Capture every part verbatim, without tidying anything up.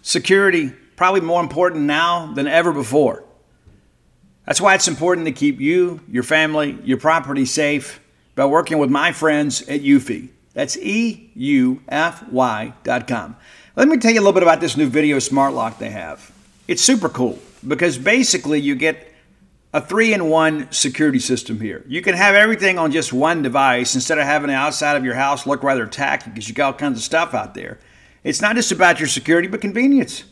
Security, probably more important now than ever before. That's why it's important to keep you, your family, your property safe by working with my friends at Eufy. That's E-U-F-Y dot com. Let me tell you a little bit about this new video smart lock they have. It's super cool because basically you get a three-in-one security system here. You can have everything on just one device instead of having it outside of your house look rather tacky because you got all kinds of stuff out there. It's not just about your security, but convenience.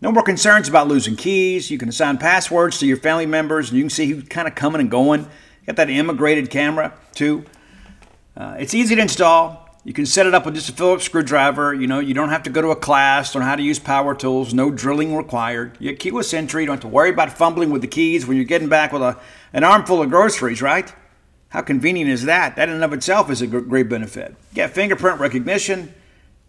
No more concerns about losing keys. You can assign passwords to your family members, and you can see who's kind of coming and going. Got that immigrated camera, too. Uh, it's easy to install. You can set it up with just a Phillips screwdriver. You know, you don't have to go to a class on how to use power tools. No drilling required. You get keyless entry. You don't have to worry about fumbling with the keys when you're getting back with a, an armful of groceries, right? How convenient is that? That in and of itself is a great benefit. You get fingerprint recognition.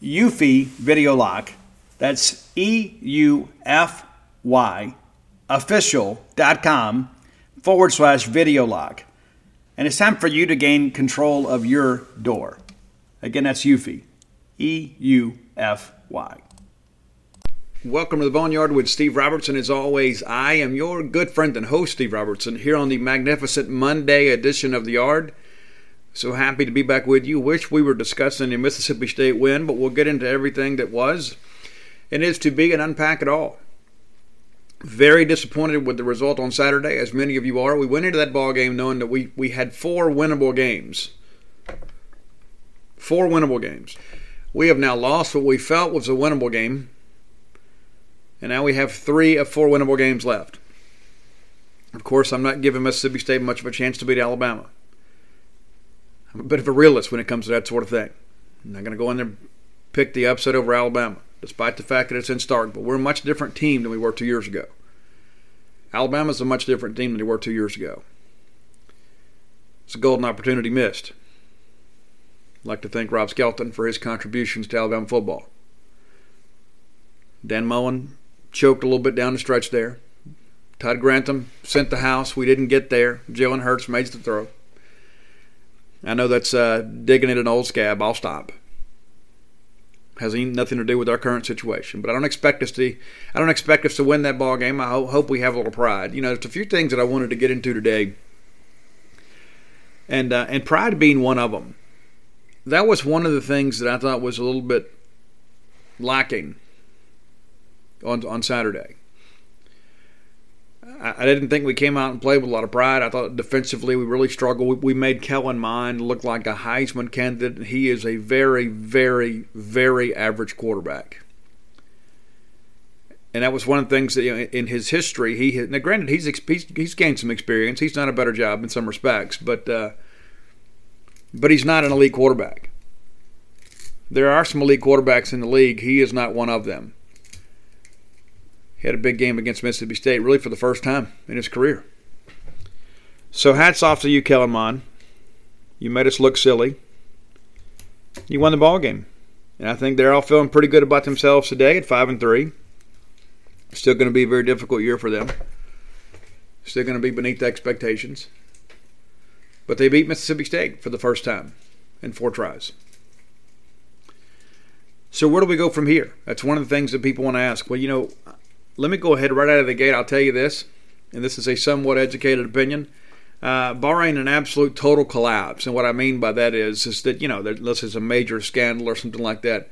Eufy Video Lock. That's E U F Y official.com forward slash video lock. And it's time for you to gain control of your door. Again, that's Eufy. E U F Y. Welcome to the Boneyard with Steve Robertson. As always, I am your good friend and host, Steve Robertson, here on the magnificent Monday edition of The Yard. So happy to be back with you. Wish we were discussing the Mississippi State win, but we'll get into everything that was and is to be and unpack it all. Very disappointed with the result on Saturday, as many of you are. We went into that ball game knowing that we, we had four winnable games. Four winnable games. We have now lost what we felt was a winnable game, and now we have three of four winnable games left. Of course, I'm not giving Mississippi State much of a chance to beat Alabama. I'm a bit of a realist when it comes to that sort of thing. I'm not going to go in there and pick the upset over Alabama, despite the fact that it's in Starkville. But we're a much different team than we were two years ago. Alabama's a much different team than they were two years ago. It's a golden opportunity missed. I'd like to thank Rob Skelton for his contributions to Alabama football. Dan Mullen choked a little bit down the stretch there. Todd Grantham sent the house. We didn't get there. Jalen Hurts made the throw. I know that's uh, digging at an old scab. I'll stop. Has nothing to do with our current situation, but I don't expect us to. I don't expect us to win that ball game. I ho- hope we have a little pride. You know, there's a few things that I wanted to get into today, and uh, and pride being one of them. that was one of the things that I thought was a little bit lacking on on Saturday. I, I didn't think we came out and played with a lot of pride. I thought defensively we really struggled. We, we made Kellen Mond look like a Heisman candidate. He is a very, very, very average quarterback. And that was one of the things that, you know, in his history, he had, now granted he's, he's he's gained some experience. He's done a better job in some respects, but uh, but he's not an elite quarterback. There are some elite quarterbacks in the league. He is not one of them. He had a big game against Mississippi State, really for the first time in his career. So hats off to you, Kellen Mond. You made us look silly. You won the ball game, and I think they're all feeling pretty good about themselves today at five and three. Still going to be a very difficult year for them. Still going to be beneath expectations. But they beat Mississippi State for the first time in four tries. So where do we go from here? That's one of the things that people want to ask. Well, you know, let me go ahead right out of the gate. I'll tell you this, and this is a somewhat educated opinion. Uh, barring an absolute total collapse, and what I mean by that is, is that, you know, unless it's a major scandal or something like that,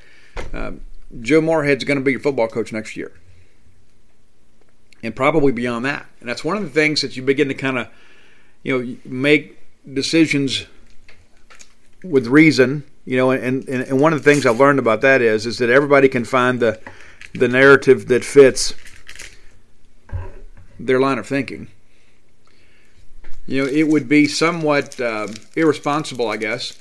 uh, Joe Moorhead's going to be your football coach next year. And probably beyond that. And that's one of the things that you begin to kind of, you know, make decisions with reason. You know, and, and, and one of the things I've learned about that is is that everybody can find the the narrative that fits their line of thinking. You know, it would be somewhat uh, irresponsible, I guess,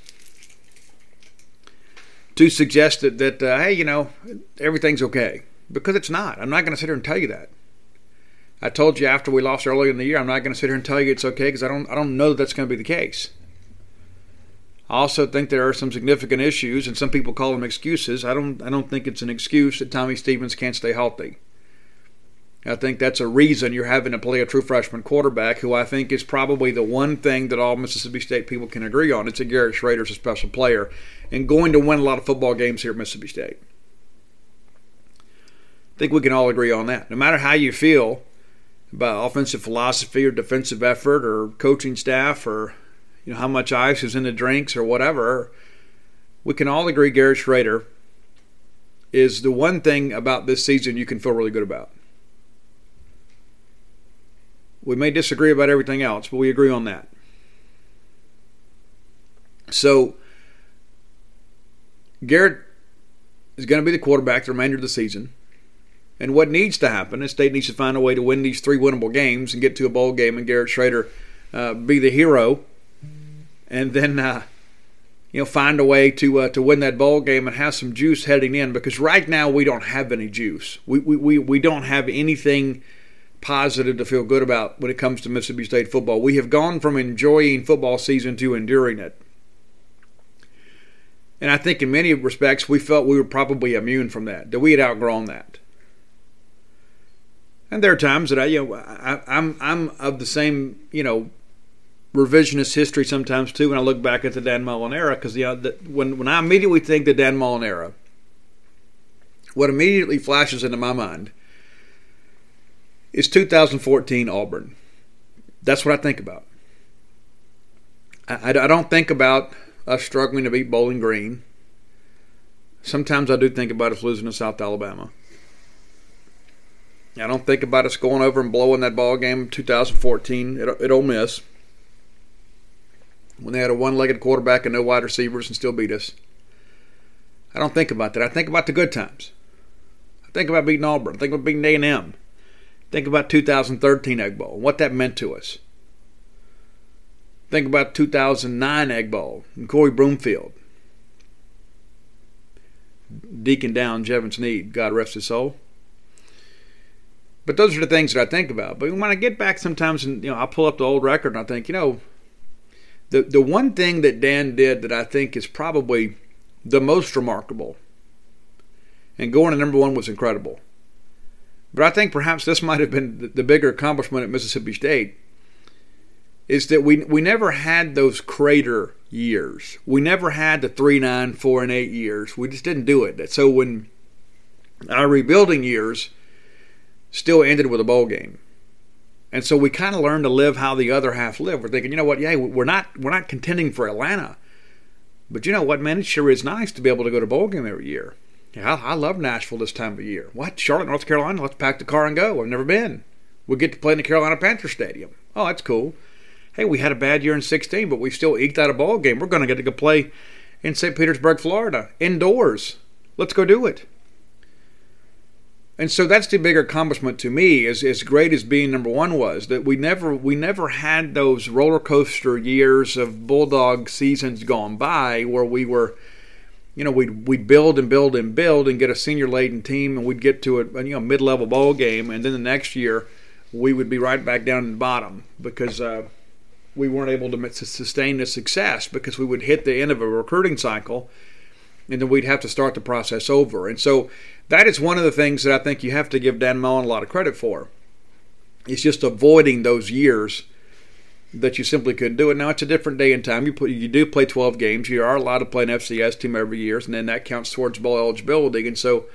to suggest that, that uh, hey, you know, everything's okay. Because it's not. I'm not going to sit here and tell you that. I told you after we lost earlier in the year, I'm not going to sit here and tell you it's okay because I don't, I don't know that that's going to be the case. I also think there are some significant issues, and some people call them excuses. I don't, I don't think it's an excuse that Tommy Stevens can't stay healthy. I think that's a reason you're having to play a true freshman quarterback, who I think is probably the one thing that all Mississippi State people can agree on. It's that Garrett Shrader's a special player and going to win a lot of football games here at Mississippi State. I think we can all agree on that. No matter how you feel about offensive philosophy or defensive effort or coaching staff or, you know, how much ice is in the drinks or whatever, we can all agree Garrett Shrader is the one thing about this season you can feel really good about. We may disagree about everything else, but we agree on that. So Garrett is going to be the quarterback the remainder of the season. And what needs to happen is State needs to find a way to win these three winnable games and get to a bowl game and Garrett Shrader uh, be the hero, and then uh, you know, find a way to uh, to win that bowl game and have some juice heading in, because right now we don't have any juice. We, we, we, we don't have anything positive to feel good about when it comes to Mississippi State football. We have gone from enjoying football season to enduring it. And I think in many respects we felt we were probably immune from that, that we had outgrown that. And there are times that I, you know, I, I'm I'm of the same, you know, revisionist history sometimes too. When I look back at the Dan Mullen era, because, you know, the, when when I immediately think the Dan Mullen era, what immediately flashes into my mind is two thousand fourteen Auburn. That's what I think about. I, I, I don't think about us struggling to beat Bowling Green. Sometimes I do think about us losing to South Alabama. I don't think about us going over and blowing that ball game in two thousand fourteen at, at Ole Miss, when they had a one-legged quarterback and no wide receivers and still beat us. I don't think about that. I think about the good times. I think about beating Auburn. I think about beating A and M. I think about two thousand thirteen Egg Bowl and what that meant to us. I think about two thousand nine Egg Bowl and Corey Broomfield. Deacon down Jevin Sneed, God rest his soul. But those are the things that I think about. But when I get back sometimes, and, you know, I pull up the old record and I think, you know, the the one thing that Dan did that I think is probably the most remarkable, and going to number one was incredible. But I think perhaps this might have been the, the bigger accomplishment at Mississippi State, is that we we never had those crater years. We never had the three nine, four and eight years. We just didn't do it. So when our rebuilding years still ended with a bowl game. And so we kind of learned to live how the other half lived. We're thinking, you know what, yeah, we're not we're not contending for Atlanta. But you know what, man? It sure is nice to be able to go to a bowl game every year. Yeah, I, I love Nashville this time of year. What? Charlotte, North Carolina? Let's pack the car and go. I've never been. We'll get to play in the Carolina Panther Stadium. Oh, that's cool. Hey, we had a bad year in sixteen, but we still eked out a ball game. We're going to get to go play in Saint Petersburg, Florida, indoors. Let's go do it. And so that's the bigger accomplishment to me, as, as great as being number one was, that we never we never had those roller coaster years of Bulldog seasons gone by where we were, you know, we'd, we'd build and build and build and get a senior-laden team, and we'd get to a, you know, mid-level bowl game, and then the next year we would be right back down in the bottom because uh, we weren't able to sustain the success because we would hit the end of a recruiting cycle, and then we'd have to start the process over. And so that is one of the things that I think you have to give Dan Mullen a lot of credit for. It's just avoiding those years that you simply couldn't do it. Now, it's a different day and time. You put, you do play twelve games. You are allowed to play an F C S team every year, and then that counts towards bowl eligibility. And so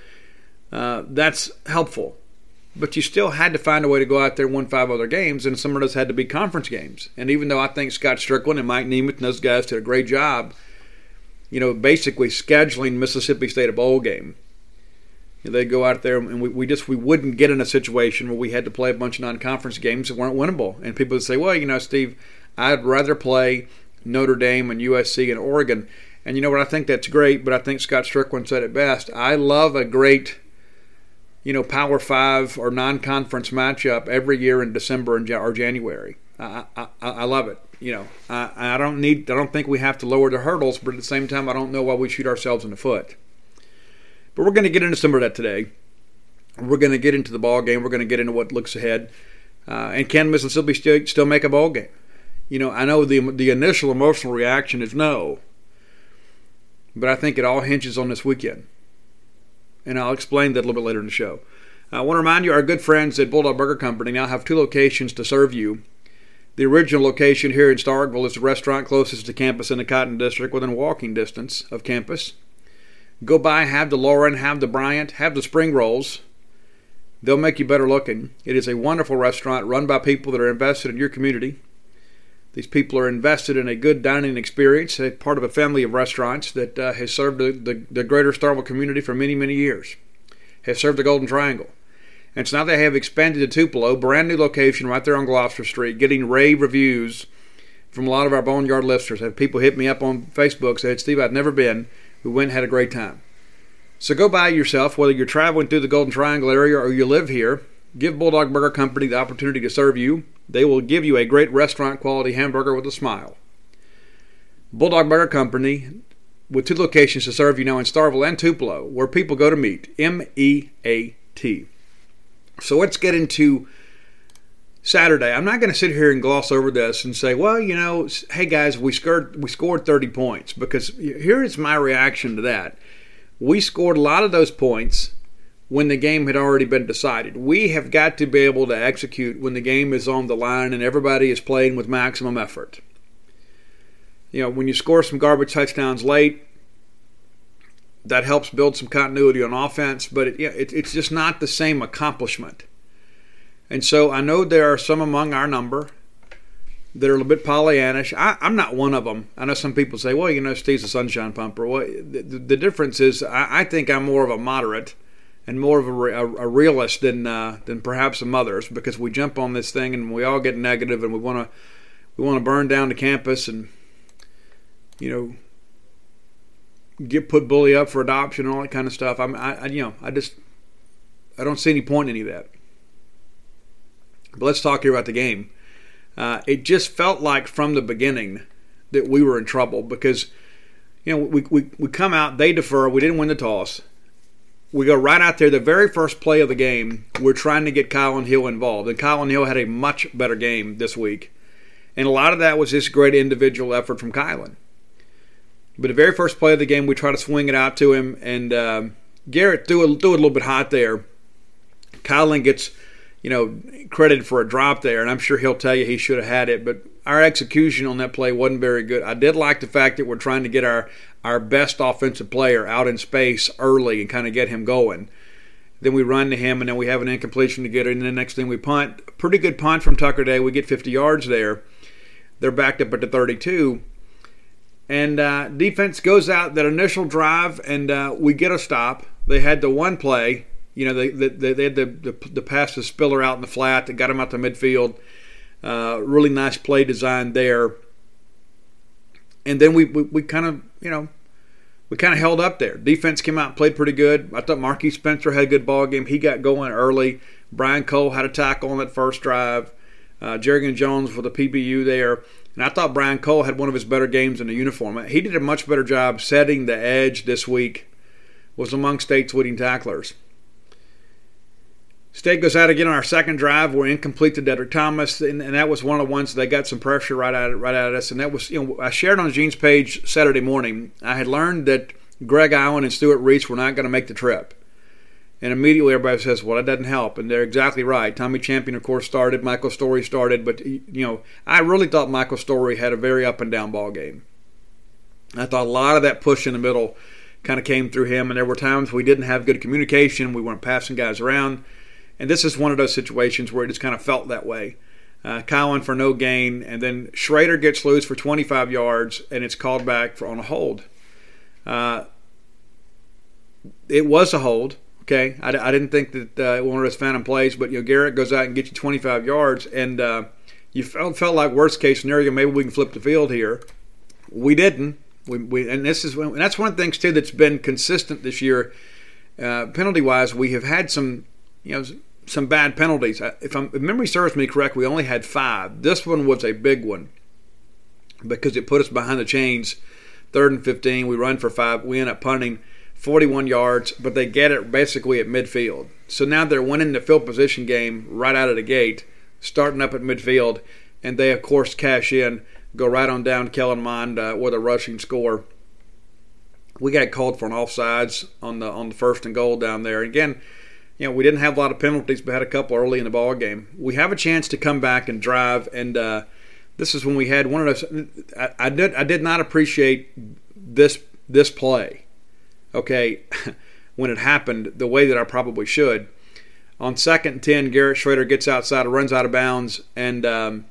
uh, that's helpful. But you still had to find a way to go out there and win five other games, and some of those had to be conference games. And even though I think Scott Stricklin and Mike Nemeth and those guys did a great job, you know, basically scheduling Mississippi State a bowl game. They'd go out there, and we, we just we wouldn't get in a situation where we had to play a bunch of non-conference games that weren't winnable. And people would say, well, you know, Steve, I'd rather play Notre Dame and U S C and Oregon. And you know what, I think that's great, but I think Scott Stricklin said it best. I love a great, you know, Power Five or non-conference matchup every year in December and or January. I, I, I love it. You know, I, I don't need. I don't think we have to lower the hurdles, but at the same time, I don't know why we shoot ourselves in the foot. But we're going to get into some of that today. We're going to get into the ball game. We're going to get into what looks ahead. Uh, and can Mississippi State still make a ball game? You know, I know the the initial emotional reaction is no, but I think it all hinges on this weekend. And I'll explain that a little bit later in the show. I want to remind you, our good friends at Bulldog Burger Company now have two locations to serve you. The original location here in Starkville is the restaurant closest to campus in the Cotton District, within walking distance of campus. Go by, have the Lauren, have the Bryant, have the spring rolls. They'll make you better looking. It is a wonderful restaurant run by people that are invested in your community. These people are invested in a good dining experience, a part of a family of restaurants that uh, has served the, the, the greater Starkville community for many, many years, has served the Golden Triangle. And so now they have expanded to Tupelo, brand new location right there on Gloucester Street, getting rave reviews from a lot of our Boneyard listeners. Have people hit me up on Facebook, said, Steve, I've never been. We went and had a great time. So go by yourself, whether you're traveling through the Golden Triangle area or you live here, give Bulldog Burger Company the opportunity to serve you. They will give you a great restaurant-quality hamburger with a smile. Bulldog Burger Company, with two locations to serve you now in Starkville and Tupelo, where people go to meet, M E A T. So let's get into Saturday. I'm not going to sit here and gloss over this and say, well, you know, hey, guys, we scored, we scored thirty points, because here is my reaction to that. We scored a lot of those points when the game had already been decided. We have got to be able to execute when the game is on the line and everybody is playing with maximum effort. You know, when you score some garbage touchdowns late, that helps build some continuity on offense, but it, it, it's just not the same accomplishment. And so I know there are some among our number that are a little bit Pollyannish. I, I'm not one of them. I know some people say, well, you know, Steve's a sunshine pumper. Well, the, the difference is I, I think I'm more of a moderate and more of a, a, a realist than uh, than perhaps some others, because we jump on this thing and we all get negative and we want to we want to burn down the campus and, you know, get put bully up for adoption and all that kind of stuff. I'm, I, I, you know, I just, I don't see any point in any of that. But let's talk here about the game. Uh, it just felt like from the beginning that we were in trouble because, you know, we, we, we come out, they defer, we didn't win the toss. We go right out there, the very first play of the game, we're trying to get Kylin Hill involved. And Kylin Hill had a much better game this week. And a lot of that was this great individual effort from Kylin. But the very first play of the game, we try to swing it out to him, and uh, Garrett threw it, threw it a little bit hot there. Kylin gets, you know, credited for a drop there, and I'm sure he'll tell you he should have had it. But our execution on that play wasn't very good. I did like the fact that we're trying to get our, our best offensive player out in space early and kind of get him going. Then we run to him, and then we have an incompletion to get it, and then next thing we punt. Pretty good punt from Tucker Day. We get fifty yards there. They're backed up at the thirty-two. And uh, defense goes out that initial drive, and uh, we get a stop. They had the one play. You know, they, they, they had the, the, the pass to Spiller out in the flat that got him out to midfield. Uh, really nice play design there. And then we, we, we kind of, you know, we kind of held up there. Defense came out and played pretty good. I thought Marquis Spencer had a good ball game. He got going early. Brian Cole had a tackle on that first drive. Uh, Jerrigan Jones for the P B U there. And I thought Brian Cole had one of his better games in the uniform. He did a much better job setting the edge this week. Was among State's leading tacklers. State goes out again on our second drive. We're incomplete to Dedrick Thomas, and, and that was one of the ones that got some pressure right at right at us. And that was, you know, I shared on Gene's page Saturday morning. I had learned that Greg Allen and Stuart Reese were not going to make the trip. And immediately everybody says, well, that doesn't help. And they're exactly right. Tommy Champion, of course, started. Michael Story started. But, you know, I really thought Michael Story had a very up-and-down ball game. I thought a lot of that push in the middle kind of came through him. And there were times we didn't have good communication. We weren't passing guys around. And this is one of those situations where it just kind of felt that way. Uh, Kylin for no gain. And then Shrader gets loose for twenty-five yards, and it's called back for on a hold. Uh, it was a hold. Okay, I, I didn't think that uh, one of those phantom plays, but you know, Garrett goes out and gets you twenty-five yards, and uh, you felt felt like worst case scenario, maybe we can flip the field here. We didn't. We, we and this is and that's one of the things too that's been consistent this year, uh, penalty wise. We have had some, you know, some bad penalties. If, I'm, if memory serves me correct, we only had five. This one was a big one because it put us behind the chains. Third and fifteen, we run for five. We end up punting. forty-one yards, but they get it basically at midfield. So now they're winning the field position game right out of the gate, starting up at midfield, and they, of course, cash in, go right on down Kellen Mond uh, with a rushing score. We got called for an offsides on the on the first and goal down there. And again, you know, we didn't have a lot of penalties, but had a couple early in the ball game. We have a chance to come back and drive, and uh, this is when we had one of those. I, I did I did not appreciate this this play. Okay, when it happened the way that I probably should. On second and ten, Garrett Shrader gets outside, runs out of bounds, and um,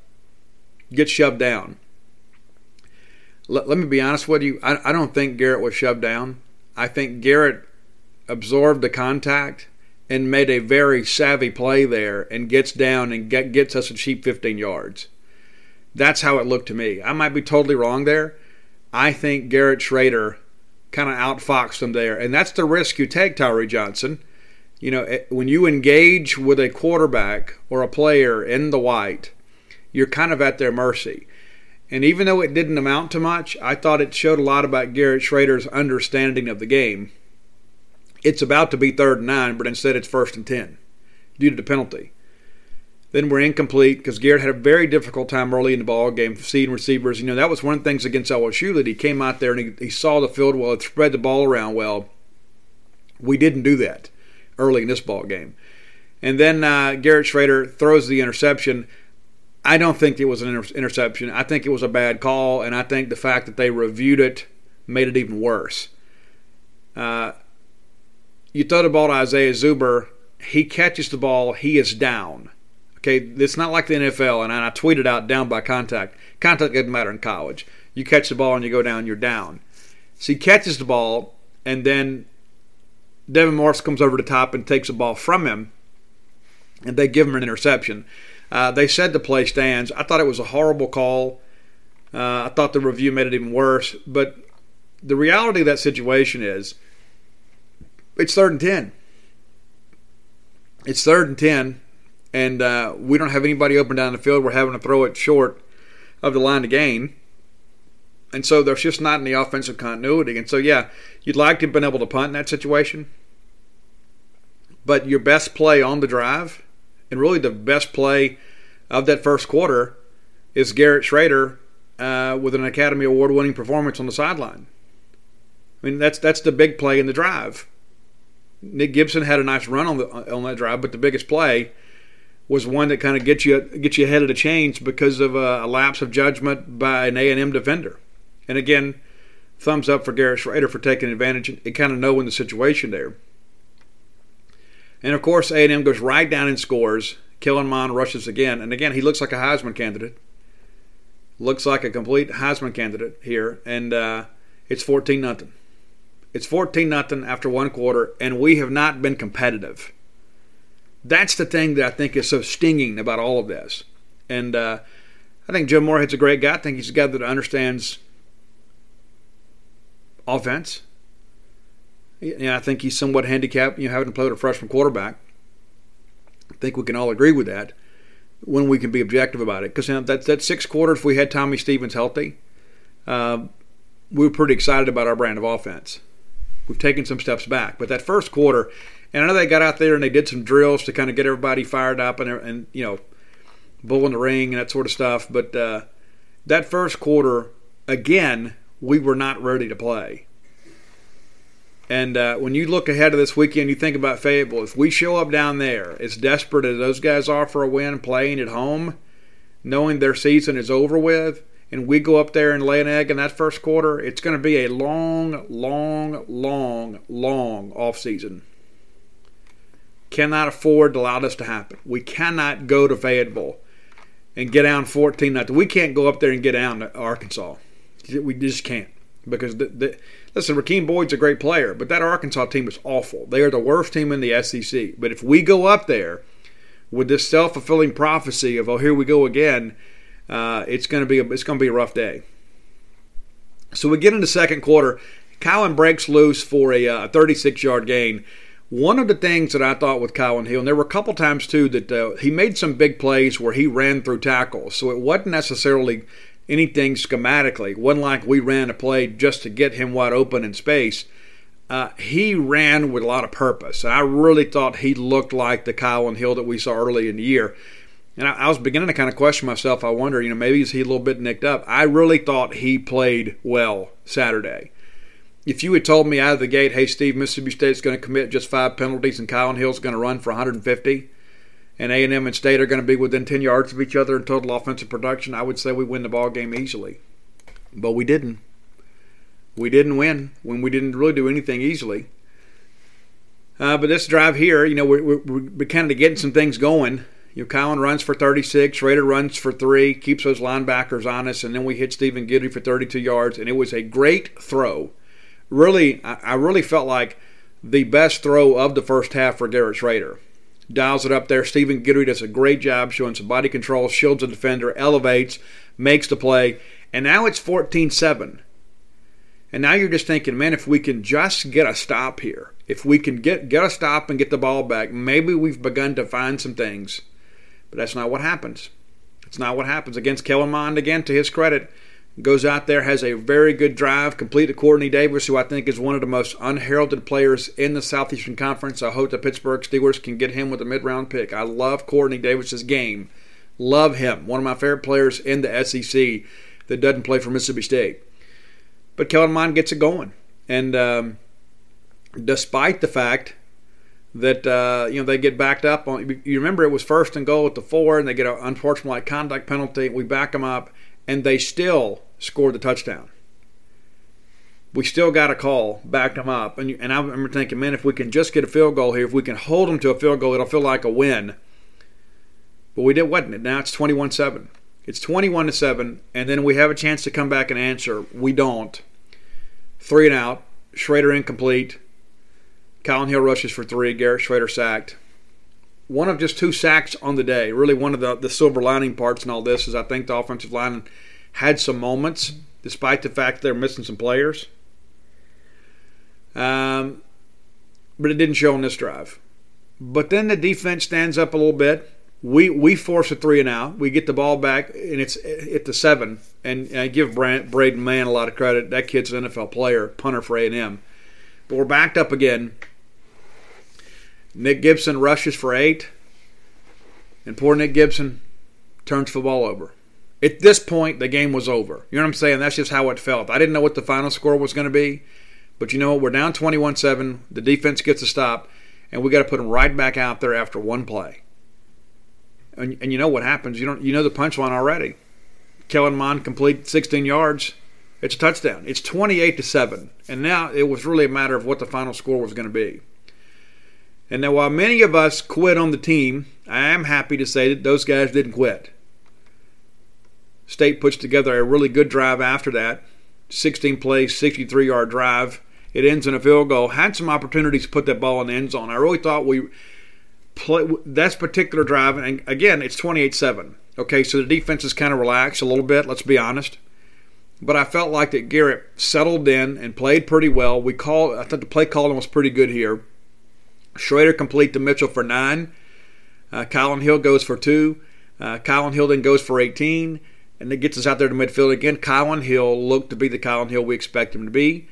gets shoved down. Let, let me be honest with you. I, I don't think Garrett was shoved down. I think Garrett absorbed the contact and made a very savvy play there and gets down and get, gets us a cheap fifteen yards. That's how it looked to me. I might be totally wrong there. I think Garrett Shrader kind of outfoxed them there. And that's the risk you take, Tyree Johnson. You know, when you engage with a quarterback or a player in the white, you're kind of at their mercy. And even though it didn't amount to much, I thought it showed a lot about Garrett Shrader's understanding of the game. It's about to be third and nine, but instead it's first and ten due to the penalty. Then we're incomplete because Garrett had a very difficult time early in the ball game seeding receivers. You know, that was one of the things against L S U that he came out there and he, he saw the field well, it spread the ball around well. We didn't do that early in this ball game. And then uh, Garrett Shrader throws the interception. I don't think it was an inter- interception. I think it was a bad call, and I think the fact that they reviewed it made it even worse. Uh, you throw the ball to Isaiah Zuber. He catches the ball. He is down. Okay, it's not like the N F L, and I tweeted out down by contact. Contact doesn't matter in college. You catch the ball and you go down, you're down. So he catches the ball, and then Devin Morris comes over the top and takes the ball from him, and they give him an interception. Uh, they said the play stands. I thought it was a horrible call. Uh, I thought the review made it even worse. But the reality of that situation is it's third and ten. It's third and ten. And uh, we don't have anybody open down the field. We're having to throw it short of the line to gain. And so there's just not any offensive continuity. And so, yeah, you'd like to have been able to punt in that situation. But your best play on the drive, and really the best play of that first quarter, is Garrett Shrader uh, with an Academy Award-winning performance on the sideline. I mean, that's that's the big play in the drive. Nick Gibson had a nice run on the on that drive, but the biggest play was one that kind of gets you gets you ahead of the chains because of a, a lapse of judgment by an A and M defender. And again, thumbs up for Garrett Shrader for taking advantage and kind of knowing the situation there. And, of course, A and M goes right down and scores. Kellen Mond rushes again. And, again, he looks like a Heisman candidate. looks like a complete Heisman candidate here, and uh, it's fourteen nothing. It's fourteen nothing after one quarter, and we have not been competitive. That's the thing that I think is so stinging about all of this. And uh, I think Joe Moorhead's a great guy. I think he's a guy that understands offense. You know, I think he's somewhat handicapped, you know, having to play with a freshman quarterback. I think we can all agree with that when we can be objective about it. Because you know, that, that six quarters, if we had Tommy Stevens healthy, uh, we were pretty excited about our brand of offense. We've taken some steps back. But that first quarter, and I know they got out there and they did some drills to kind of get everybody fired up and, and you know, bull in the ring and that sort of stuff. But uh, that first quarter, again, we were not ready to play. And uh, when you look ahead of this weekend, you think about Fayetteville. If we show up down there, as desperate as those guys are for a win, playing at home, knowing their season is over with, and we go up there and lay an egg in that first quarter, it's going to be a long, long, long, long offseason. Cannot afford to allow this to happen. We cannot go to Fayetteville and get down fourteen nothing. We can't go up there and get down to Arkansas. We just can't. Because, the, the, listen, Rakeem Boyd's a great player, but that Arkansas team is awful. They are the worst team in the S E C. But if we go up there with this self-fulfilling prophecy of, oh, here we go again, uh, it's going to be a, it's going to be a rough day. So we get into second quarter. Kylin breaks loose for a uh, thirty-six-yard gain. One of the things that I thought with Kylin Hill, and there were a couple times too, that uh, he made some big plays where he ran through tackles. So it wasn't necessarily – anything schematically. It wasn't like we ran a play just to get him wide open in space. Uh, he ran with a lot of purpose. I really thought he looked like the Kylin Hill that we saw early in the year. And I, I was beginning to kind of question myself. I wonder, you know, maybe is he a little bit nicked up? I really thought he played well Saturday. If you had told me out of the gate, hey, Steve, Mississippi State's going to commit just five penalties and Kylin Hill's going to run for one hundred fifty, and A and M and State are going to be within ten yards of each other in total offensive production, I would say we win the ball game easily. But we didn't. We didn't win when we didn't really do anything easily. Uh, but this drive here, you know, we're, we're, we're kind of getting some things going. You know, Kylin runs for thirty-six, Shrader runs for three, keeps those linebackers honest, and then we hit Stephen Gittery for thirty-two yards, and it was a great throw. Really, I, I really felt like the best throw of the first half for Garrett Shrader. Dials it up there. Stephen Gittery does a great job showing some body control, shields the defender, elevates, makes the play. And now it's fourteen seven. And now you're just thinking, man, if we can just get a stop here, if we can get, get a stop and get the ball back, maybe we've begun to find some things. But that's not what happens. It's not what happens. Against Kellen Mond, again, to his credit, goes out there, has a very good drive, complete to Courtney Davis, who I think is one of the most unheralded players in the Southeastern Conference. I hope the Pittsburgh Steelers can get him with a mid-round pick. I love Courtney Davis's game. Love him. One of my favorite players in the S E C that doesn't play for Mississippi State. But Kellen Mond gets it going. And um, despite the fact that uh, you know they get backed up on, you remember it was first and goal at the four, and they get an unfortunate like conduct penalty. We back them up. And they still scored the touchdown. We still got a call, backed them up. And, and I remember thinking, man, if we can just get a field goal here, if we can hold them to a field goal, it'll feel like a win. But we did, wasn't it? Now it's twenty-one seven. It's twenty-one to seven, and then we have a chance to come back and answer. We don't. Three and out. Shrader incomplete. Kylin Hill rushes for three. Garrett Shrader sacked. One of just two sacks on the day. Really one of the, the silver lining parts in all this is I think the offensive line had some moments despite the fact they're missing some players. Um, but it didn't show on this drive. But then the defense stands up a little bit. We we force a three and out. We get the ball back, and it's at the seven. And, and I give Brand, Braden Mann a lot of credit. That kid's an N F L player, punter for A and M. But we're backed up again. Nick Gibson rushes for eight, and poor Nick Gibson turns football over. At this point, the game was over. You know what I'm saying? That's just how it felt. I didn't know what the final score was going to be, but you know what? We're down twenty-one seven. The defense gets a stop, and we got to put them right back out there after one play. And, and you know what happens. You don't. You know the punchline already. Kellen Mond complete sixteen yards. It's a touchdown. It's twenty-eight to seven, and now it was really a matter of what the final score was going to be. And now while many of us quit on the team, I am happy to say that those guys didn't quit. State puts together a really good drive after that, sixteen play, sixty-three-yard drive. It ends in a field goal. Had some opportunities to put that ball in the end zone. I really thought we play that particular drive, and again, it's twenty-eight seven. Okay, so the defense is kind of relaxed a little bit, let's be honest. But I felt like that Garrett settled in and played pretty well. We called, I thought the play calling was pretty good here. Shrader complete to Mitchell for nine. Uh, Kylin Hill goes for two. Uh, Kylin Hill then goes for eighteen. And it gets us out there to midfield again. Kylin Hill looked to be the Kylin Hill we expect him to be.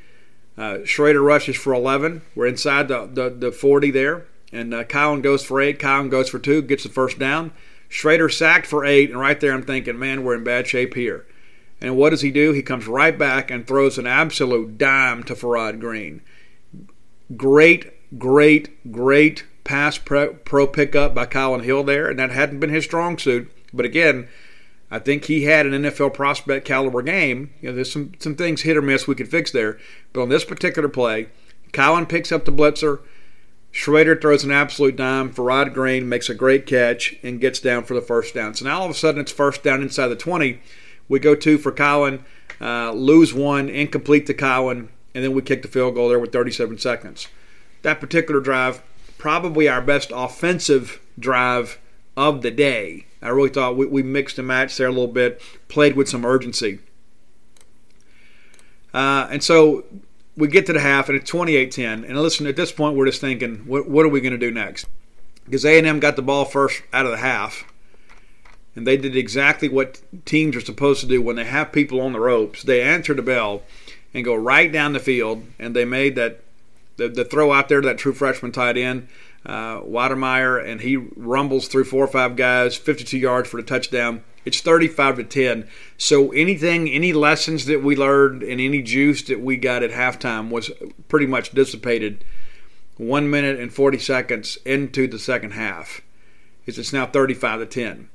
Uh, Shrader rushes for eleven. We're inside the, the, the forty there. And uh, Kylin goes for eight. Kylin goes for two. Gets the first down. Shrader sacked for eight. And right there I'm thinking, man, we're in bad shape here. And what does he do? He comes right back and throws an absolute dime to Farrod Green. Great, great, great pass pro, pro pickup by Kylin Hill there. And that hadn't been his strong suit. But again, I think he had an N F L prospect caliber game. You know, there's some, some things hit or miss we could fix there. But on this particular play, Kylin picks up the blitzer. Shrader throws an absolute dime. Farrod Green makes a great catch and gets down for the first down. So now all of a sudden it's first down inside the twenty. We go two for Kylin, uh, lose one, incomplete to Kylin, and then we kick the field goal there with thirty-seven seconds. That particular drive, probably our best offensive drive of the day. I really thought we, we mixed and matched there a little bit, played with some urgency. Uh, and so we get to the half, and it's twenty-eight ten. And listen, at this point, we're just thinking, what, what are we going to do next? Because A and M got the ball first out of the half. And they did exactly what teams are supposed to do when they have people on the ropes. They answer the bell and go right down the field, and they made that the, the throw out there to that true freshman tight end, uh, Weidemeyer, and he rumbles through four or five guys, fifty-two yards for the touchdown. It's thirty-five to ten. So anything, any lessons that we learned and any juice that we got at halftime was pretty much dissipated one minute and forty seconds into the second half. It's now thirty-five to ten.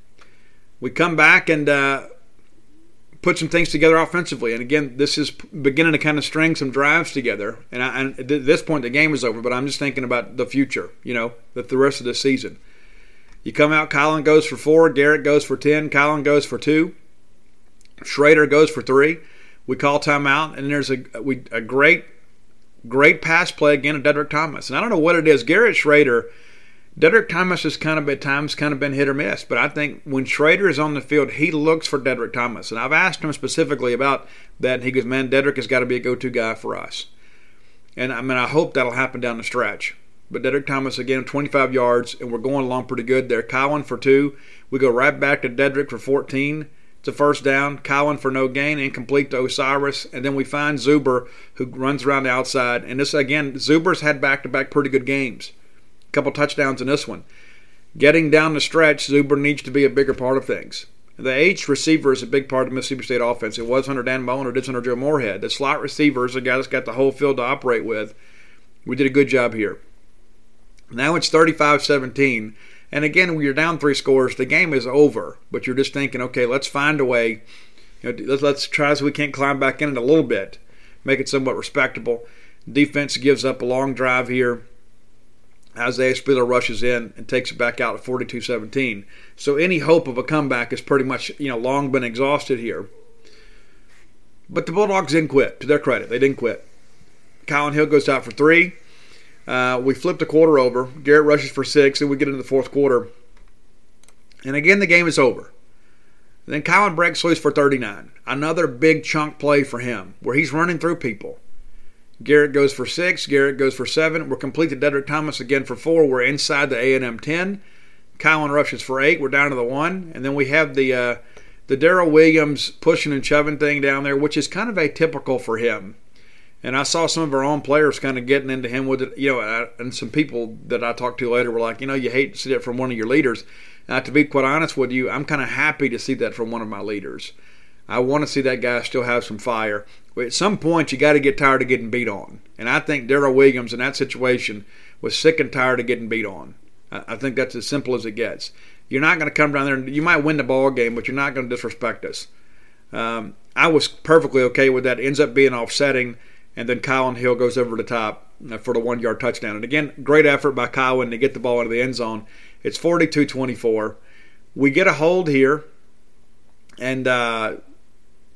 We come back and uh, put some things together offensively. And, again, this is beginning to kind of string some drives together. And, I, and at this point, the game is over, but I'm just thinking about the future, you know, the, the rest of the season. You come out, Kylin goes for four, Garrett goes for ten, Kylin goes for two, Shrader goes for three. We call timeout, and there's a, we, a great, great pass play again to Dedrick Thomas. And I don't know what it is. Garrett Shrader – Dedrick Thomas has kind of at times kind of been hit or miss, but I think when Shrader is on the field, he looks for Dedrick Thomas. And I've asked him specifically about that, and he goes, man, Dedrick has got to be a go-to guy for us. And, I mean, I hope that'll happen down the stretch. But Dedrick Thomas, again, twenty-five yards, and we're going along pretty good there. Kylin for two. We go right back to Dedrick for fourteen. It's a first down. Kylin for no gain, incomplete to Osiris. And then we find Zuber, who runs around the outside. And this, again, Zuber's had back-to-back pretty good games. Couple touchdowns in this one. Getting down the stretch, Zuber needs to be a bigger part of things. The H receiver is a big part of Mississippi State offense. It was under Dan Mullen, or it's under Joe Moorhead. The slot receiver is a guy that's got the whole field to operate with. We did a good job here. Now it's thirty-five seventeen. And again, when you're down three scores, the game is over. But you're just thinking, okay, let's find a way. You know, let's, let's try so we can't climb back in it a little bit. Make it somewhat respectable. Defense gives up a long drive here. Isaiah Spiller rushes in and takes it back out at forty-two seventeen. So any hope of a comeback is pretty much, you know, long been exhausted here. But the Bulldogs didn't quit, to their credit. They didn't quit. Kylin Hill goes out for three. Uh, we flip the quarter over. Garrett rushes for six, and we get into the fourth quarter. And again, the game is over. And then Kylin breaks loose for thirty-nine. Another big chunk play for him where he's running through people. Garrett goes for six. Garrett goes for seven. We're complete to Dedrick Thomas again for four. We're inside the A and M ten. Kylin rushes for eight. We're down to the one. And then we have the uh, the Darrell Williams pushing and shoving thing down there, which is kind of atypical for him. And I saw some of our own players kind of getting into him with it, you know, and some people that I talked to later were like, you know, you hate to see that from one of your leaders. Now, to be quite honest with you, I'm kind of happy to see that from one of my leaders. I want to see that guy still have some fire. At some point, you got to get tired of getting beat on. And I think Darrell Williams in that situation was sick and tired of getting beat on. I think that's as simple as it gets. You're not going to come down there and you might win the ball game, but you're not going to disrespect us. Um, I was perfectly okay with that. It ends up being offsetting, and then Kylin Hill goes over the top for the one-yard touchdown. And again, great effort by Kylin to get the ball into the end zone. It's forty-two twenty-four. We get a hold here. and uh,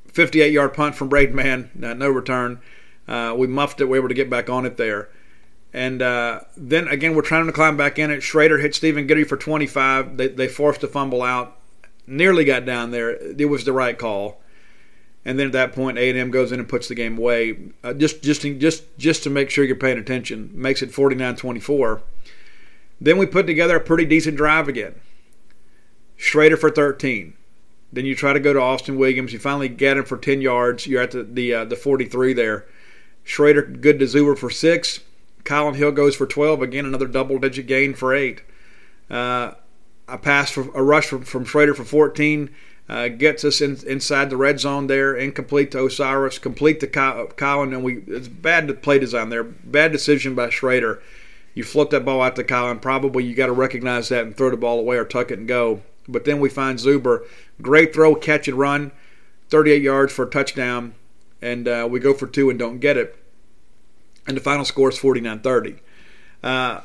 fifty-eight yard punt from Braden Mann, uh, no return. Uh, we muffed it. We were able to get back on it there. And uh, then, again, we're trying to climb back in it. Shrader hit Stephen Gittery for twenty-five. They, they forced a fumble out. Nearly got down there. It was the right call. And then at that point, A and M goes in and puts the game away. Uh, just, just, just, just to make sure you're paying attention, makes it forty-nine twenty-four. Then we put together a pretty decent drive again. Shrader for thirteen. Then you try to go to Austin Williams. You finally get him for ten yards. You're at the the, uh, the forty-three there. Shrader good to Zuber for six. Kylin Hill goes for twelve. Again, another double-digit gain for eight. Uh, a pass, for, a rush from, from Shrader for fourteen. Uh, gets us in, inside the red zone there. Incomplete to Osiris. Complete to Ky- Kylin. And we it's bad play design there. Bad decision by Shrader. You float that ball out to Kylin. Probably you got to recognize that and throw the ball away or tuck it and go. But then we find Zuber. Great throw, catch and run. thirty-eight yards for a touchdown. And uh, we go for two and don't get it. And the final score is forty-nine thirty. Uh,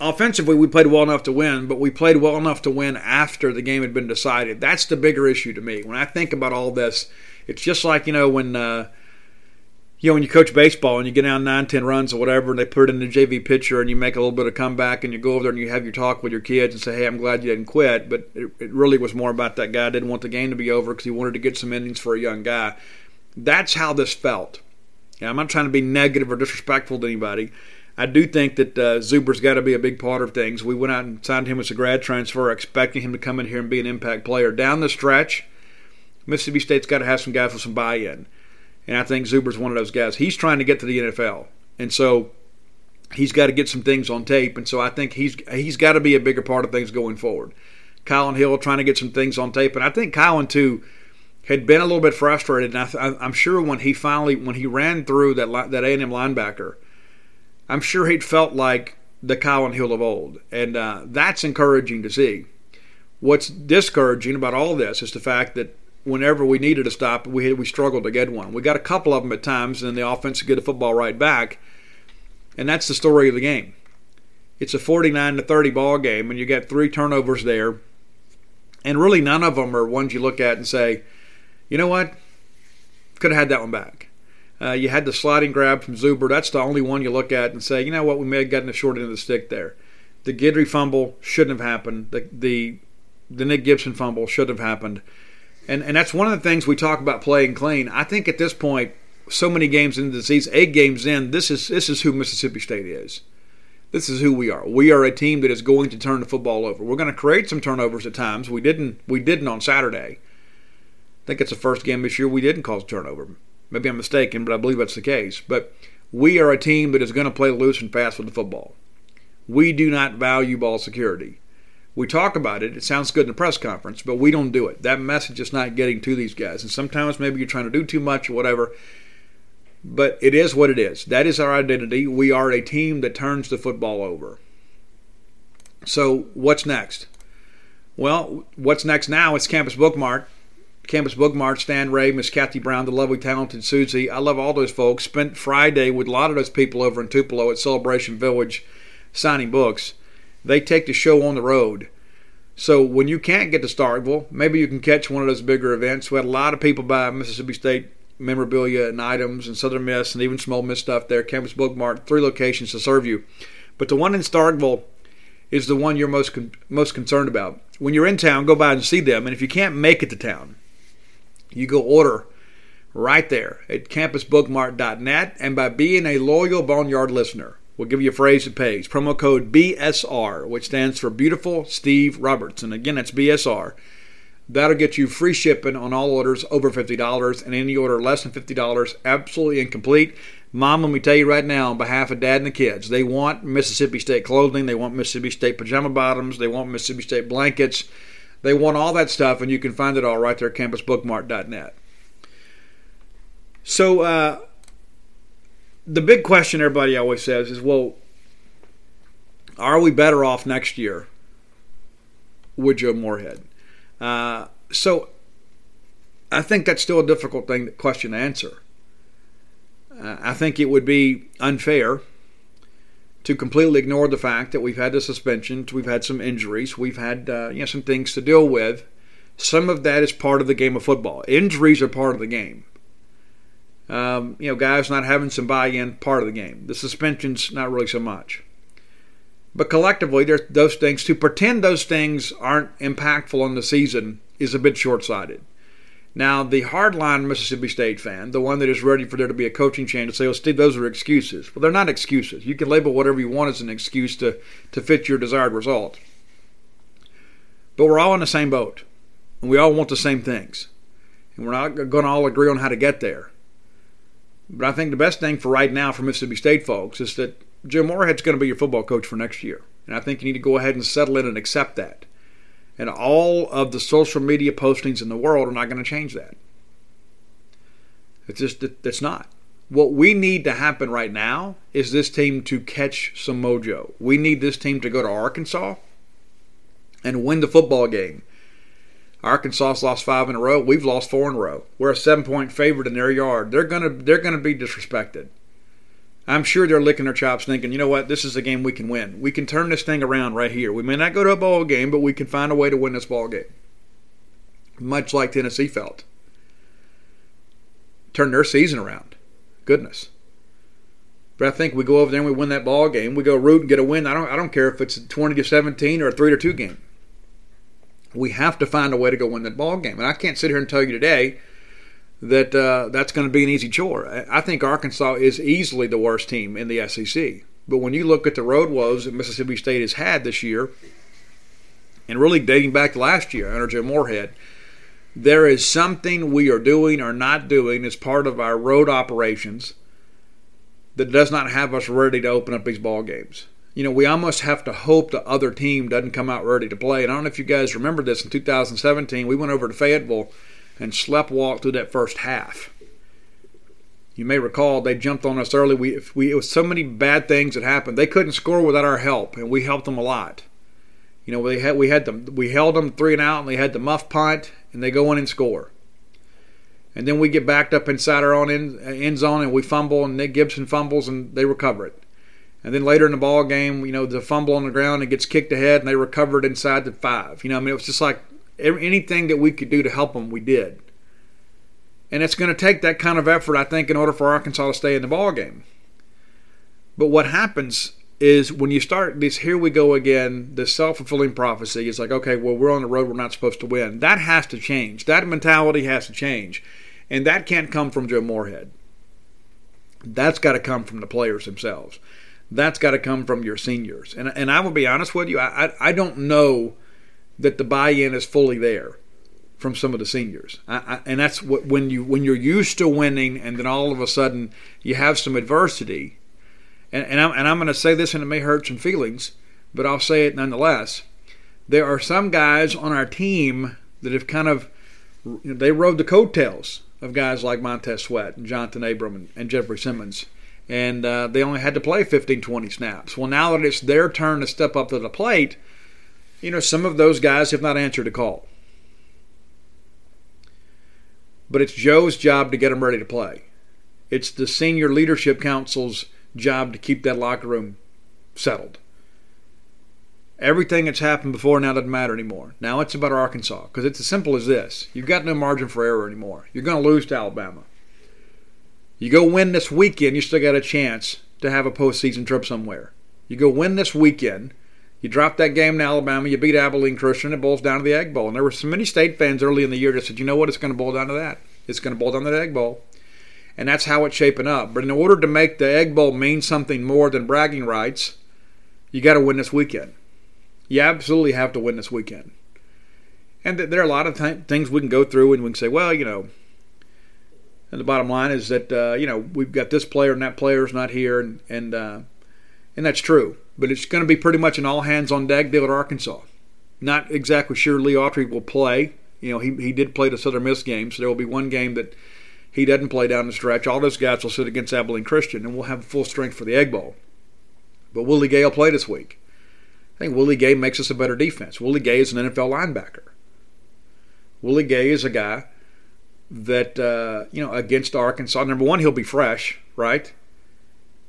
offensively, we played well enough to win, but we played well enough to win after the game had been decided. That's the bigger issue to me. When I think about all this, it's just like, you know, when uh, you know when you coach baseball and you get down nine, ten runs or whatever, and they put it in the J V pitcher and you make a little bit of comeback and you go over there and you have your talk with your kids and say, hey, I'm glad you didn't quit. But it, it really was more about that guy didn't want the game to be over because he wanted to get some innings for a young guy. That's how this felt. Now, I'm not trying to be negative or disrespectful to anybody. I do think that uh, Zuber's got to be a big part of things. We went out and signed him as a grad transfer, expecting him to come in here and be an impact player. Down the stretch, Mississippi State's got to have some guys with some buy-in. And I think Zuber's one of those guys. He's trying to get to the N F L. And so he's got to get some things on tape. And so I think he's he's got to be a bigger part of things going forward. Kylin Hill trying to get some things on tape. And I think Kylin, too, had been a little bit frustrated, and I th- I'm sure when he finally when he ran through that li- that A and M linebacker, I'm sure he'd felt like the Kylin Hill of old, and uh, that's encouraging to see. What's discouraging about all this is the fact that whenever we needed a stop, we had, we struggled to get one. We got a couple of them at times, and then the offense would get the football right back, and that's the story of the game. It's a forty-nine to thirty ball game, and you got three turnovers there, and really none of them are ones you look at and say, you know what? Could have had that one back. Uh, you had the sliding grab from Zuber. That's the only one you look at and say, you know what? We may have gotten a short end of the stick there. The Gidry fumble shouldn't have happened. The the, the Nick Gibson fumble shouldn't have happened. And, and that's one of the things we talk about playing clean. I think at this point, so many games into the season, eight games in, this is this is who Mississippi State is. This is who we are. We are a team that is going to turn the football over. We're going to create some turnovers at times. We didn't. We didn't on Saturday. I think it's the first game this year we didn't cause a turnover. Maybe I'm mistaken, but I believe that's the case. But we are a team that is going to play loose and fast with the football. We do not value ball security. We talk about it. It sounds good in the press conference, but we don't do it. That message is not getting to these guys. And sometimes maybe you're trying to do too much or whatever. But it is what it is. That is our identity. We are a team that turns the football over. So what's next? Well, what's next now is Campus Bookmark. Campus Bookmark, Stan Ray, Miss Kathy Brown, the lovely, talented Susie. I love all those folks. Spent Friday with a lot of those people over in Tupelo at Celebration Village signing books. They take the show on the road. So when you can't get to Starkville, maybe you can catch one of those bigger events. We had a lot of people buy Mississippi State memorabilia and items and Southern Miss and even Small Miss stuff there. Campus Bookmark, three locations to serve you. But the one in Starkville is the one you're most con- most concerned about. When you're in town, go by and see them. And if you can't make it to town, you go order right there at campus bookmark dot net, and by being a loyal Boneyard listener, we'll give you a phrase that pays. Promo code B S R, which stands for Beautiful Steve Robertson. Again, that's B S R. That'll get you free shipping on all orders over fifty dollars, and any order less than fifty dollars, absolutely incomplete. Mom, let me tell you right now, on behalf of Dad and the kids, they want Mississippi State clothing. They want Mississippi State pajama bottoms. They want Mississippi State blankets. They want all that stuff, and you can find it all right there at campus bookmark dot net. So uh, the big question everybody always says is, well, are we better off next year with Joe Moorhead? Uh, so I think that's still a difficult thing, question to answer. Uh, I think it would be unfair to completely ignore the fact that we've had the suspensions, we've had some injuries, we've had uh, you know some things to deal with, Some of that is part of the game of football. Injuries are part of the game. Um, you know, guys not having some buy-in, part of the game. The suspensions, not really so much. But collectively, there's those things. To pretend those things aren't impactful on the season is a bit short-sighted. Now, the hardline Mississippi State fan, the one that is ready for there to be a coaching change, to say, well, Steve, those are excuses. Well, they're not excuses. You can label whatever you want as an excuse to, to fit your desired result. But we're all in the same boat, and we all want the same things. And we're not going to all agree on how to get there. But I think the best thing for right now for Mississippi State folks is that Joe Moorhead's going to be your football coach for next year. And I think you need to go ahead and settle in and accept that. And all of the social media postings in the world are not going to change that. It's just, it's not. What we need to happen right now is this team to catch some mojo. We need this team to go to Arkansas and win the football game. Arkansas lost five in a row. We've lost four in a row. We're a seven-point favorite in their yard. They're gonna, they're gonna be disrespected. I'm sure they're licking their chops thinking, you know what, this is a game we can win. We can turn this thing around right here. We may not go to a ball game, but we can find a way to win this ball game. Much like Tennessee felt. Turn their season around. Goodness. But I think we go over there and we win that ball game. We go root and get a win. I don't I don't care if it's a twenty to seventeen or a three to two game. We have to find a way to go win that ball game. And I can't sit here and tell you today that uh, that's going to be an easy chore. I think Arkansas is easily the worst team in the S E C. But when you look at the road woes that Mississippi State has had this year, and really dating back to last year under Joe Moorhead, there is something we are doing or not doing as part of our road operations that does not have us ready to open up these ball games. You know, we almost have to hope the other team doesn't come out ready to play. And I don't know if you guys remember this. In two thousand seventeen, we went over to Fayetteville and sleptwalked through that first half. You may recall they jumped on us early. We, if we, it was so many bad things that happened. They couldn't score without our help, and we helped them a lot. You know, we had we had them, we held them three and out, and they had the muff punt, and they go in and score. And then we get backed up inside our own end, end zone, and we fumble, and Nick Gibson fumbles, and they recover it. And then later in the ball game, you know, the fumble on the ground, it gets kicked ahead, and they recover it inside the five. You know, I mean, it was just like, anything that we could do to help them, we did. And it's going to take that kind of effort, I think, in order for Arkansas to stay in the ballgame. But what happens is when you start this here we go again, this self-fulfilling prophecy, it's like, okay, well, we're on the road, we're not supposed to win. That has to change. That mentality has to change. And that can't come from Joe Moorhead. That's got to come from the players themselves. That's got to come from your seniors. And, and I will be honest with you, I, I, I don't know that the buy-in is fully there from some of the seniors. I, I, and that's what, when, you, when you're used to winning and then all of a sudden you have some adversity. And, and I'm, and I'm going to say this, and it may hurt some feelings, but I'll say it nonetheless. There are some guys on our team that have kind of, you know, they rode the coattails of guys like Montez Sweat and Jonathan Abram and, and Jeffrey Simmons. And uh, they only had to play fifteen, twenty snaps. Well, now that it's their turn to step up to the plate, you know, some of those guys have not answered a call. But it's Joe's job to get them ready to play. It's the senior leadership council's job to keep that locker room settled. Everything that's happened before now doesn't matter anymore. Now it's about Arkansas, because it's as simple as this. You've got no margin for error anymore. You're going to lose to Alabama. You go win this weekend, you still got a chance to have a postseason trip somewhere. You go win this weekend. You drop that game to Alabama, you beat Abilene Christian, it boils down to the Egg Bowl. And there were so many State fans early in the year that said, you know what, it's going to boil down to that. It's going to boil down to the Egg Bowl. And that's how it's shaping up. But in order to make the Egg Bowl mean something more than bragging rights, you got to win this weekend. You absolutely have to win this weekend. And there are a lot of th- things we can go through and we can say, well, you know, and the bottom line is that, uh, you know, we've got this player and that player's not here, and, and, uh, and that's true. But it's going to be pretty much an all-hands-on-deck deal at Arkansas. Not exactly sure Lee Autry will play. You know, he he did play the Southern Miss game, so there will be one game that he doesn't play down the stretch. All those guys will sit against Abilene Christian, and we'll have full strength for the Egg Bowl. But Willie Gay will play this week. I think Willie Gay makes us a better defense. Willie Gay is an N F L linebacker. Willie Gay is a guy that, uh, you know, against Arkansas, number one, he'll be fresh, right?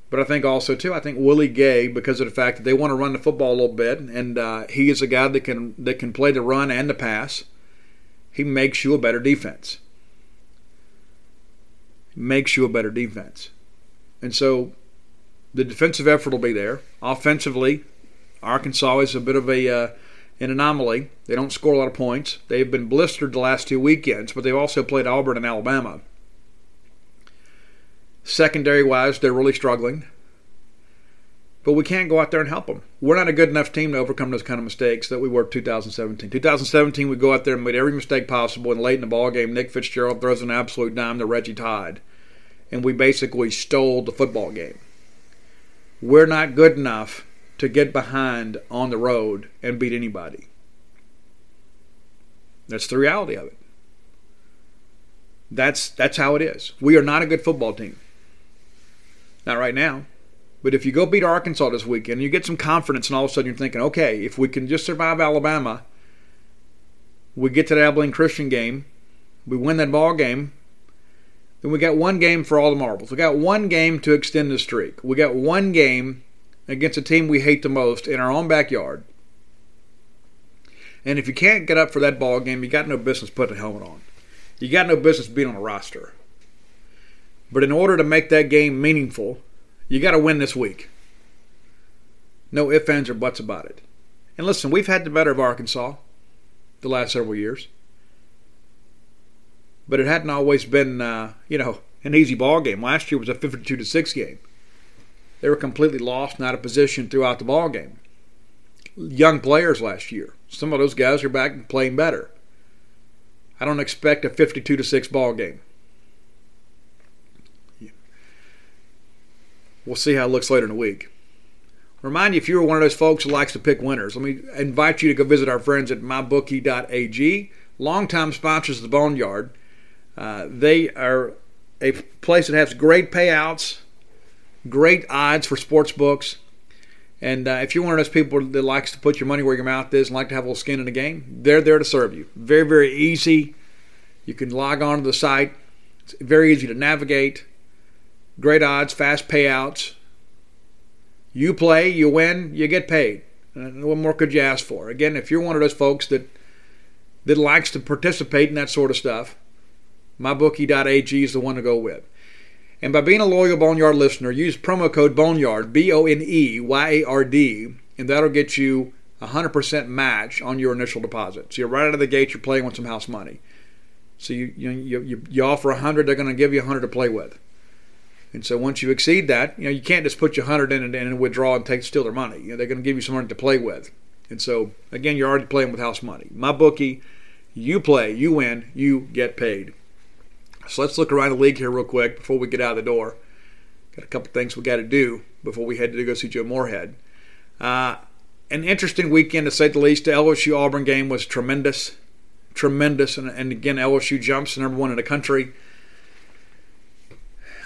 But I think also, too, I think Willie Gay, because of the fact that they want to run the football a little bit, and uh, he is a guy that can that can play the run and the pass. He makes you a better defense. Makes you a better defense. And so the defensive effort will be there. Offensively, Arkansas is a bit of a uh, an anomaly. They don't score a lot of points. They've been blistered the last two weekends, but they've also played Auburn and Alabama. Secondary-wise, they're really struggling. But we can't go out there and help them. We're not a good enough team to overcome those kind of mistakes that we were in two thousand seventeen. two thousand seventeen, we go out there and made every mistake possible, and late in the ball game, Nick Fitzgerald throws an absolute dime to Reggie Todd, and we basically stole the football game. We're not good enough to get behind on the road and beat anybody. That's the reality of it. That's that's how it is. We are not a good football team. Not right now. But if you go beat Arkansas this weekend, you get some confidence, and all of a sudden you're thinking, okay, if we can just survive Alabama, we get to the Abilene Christian game, we win that ball game, then we got one game for all the marbles. We got one game to extend the streak. We got one game against a team we hate the most in our own backyard. And if you can't get up for that ball game, you got no business putting a helmet on. You got no business being on a roster. But in order to make that game meaningful, you got to win this week. No ifs, ands, or buts about it. And listen, we've had the better of Arkansas the last several years. But it hadn't always been, uh, you know, an easy ball game. Last year was a fifty-two to six game. They were completely lost and out of position throughout the ball game. Young players last year. Some of those guys are back and playing better. I don't expect a fifty-two to six ball game. We'll see how it looks later in the week. Remind you, if you were one of those folks who likes to pick winners, let me invite you to go visit our friends at my bookie dot a g, longtime sponsors of the Boneyard. Uh, they are a place that has great payouts, great odds for sports books. And uh, if you're one of those people that likes to put your money where your mouth is and like to have a little skin in the game, they're there to serve you. Very, very easy. You can log on to the site. It's very easy to navigate. Great odds, fast payouts. You play, you win, you get paid. And what more could you ask for? Again, if you're one of those folks that that likes to participate in that sort of stuff, my bookie dot a g is the one to go with. And by being a loyal Boneyard listener, use promo code Boneyard, B O N E Y A R D, and that'll get you a one hundred percent match on your initial deposit. So you're right out of the gate, you're playing with some house money. So you you you, you offer one hundred, they're going to give you one hundred to play with. And so once you exceed that, you know, you can't just put your one hundred in and, and withdraw and take steal their money. You know, they're going to give you some money to play with. And so, again, you're already playing with house money. My bookie, you play, you win, you get paid. So let's look around the league here real quick before we get out of the door. Got a couple things we got to do before we head to go see Joe Moorhead. Uh, an interesting weekend, to say the least. The L S U-Auburn game was tremendous, tremendous. And, and again, L S U jumps to number one in the country.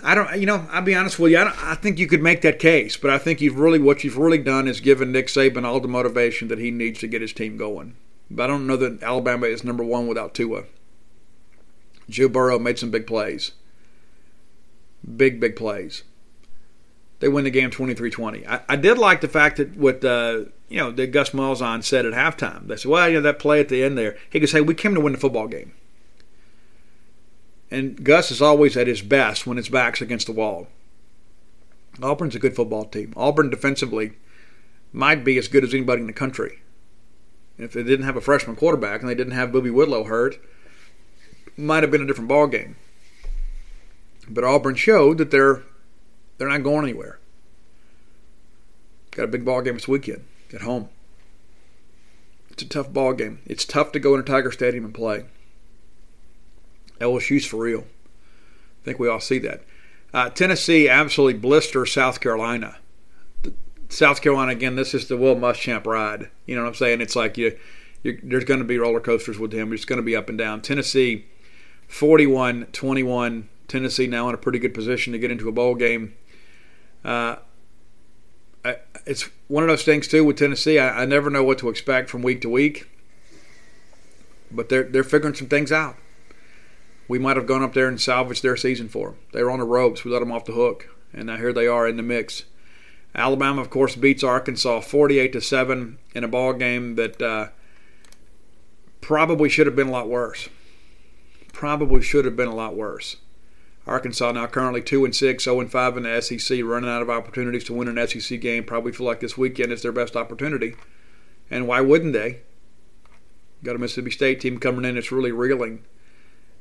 I don't, you know, I'll be honest with you. I, don't, I think you could make that case, but I think you've really, what you've really done is given Nick Saban all the motivation that he needs to get his team going. But I don't know that Alabama is number one without Tua. Joe Burrow made some big plays. Big, big plays. They win the game twenty-three twenty. I, I did like the fact that what, uh, you know, that Gus Malzahn said at halftime. They said, well, you know, that play at the end there. He could say, we came to win the football game. And Gus is always at his best when his back's against the wall. Auburn's a good football team. Auburn defensively might be as good as anybody in the country. If they didn't have a freshman quarterback and they didn't have Booby Woodlow hurt, it might have been a different ball game. But Auburn showed that they're they're not going anywhere. Got a big ball game this weekend at home. It's a tough ball game. It's tough to go into Tiger Stadium and play. L S U's for real. I think we all see that. Uh, Tennessee absolutely blisters South Carolina. The, South Carolina, again, this is the Will Muschamp ride. You know what I'm saying? It's like you, you, there's going to be roller coasters with him. It's going to be up and down. Tennessee, forty-one twenty-one. Tennessee now in a pretty good position to get into a bowl game. Uh, I, it's one of those things, too, with Tennessee. I, I never know what to expect from week to week. But they're they're figuring some things out. We might have gone up there and salvaged their season for them. They were on the ropes. We let them off the hook. And now here they are in the mix. Alabama, of course, beats Arkansas forty-eight to seven in a ball game that uh, probably should have been a lot worse. probably should have been a lot worse. Arkansas now currently two and six, oh and five in the S E C, running out of opportunities to win an S E C game. Probably feel like this weekend is their best opportunity. And why wouldn't they? Got a Mississippi State team coming in that's really reeling.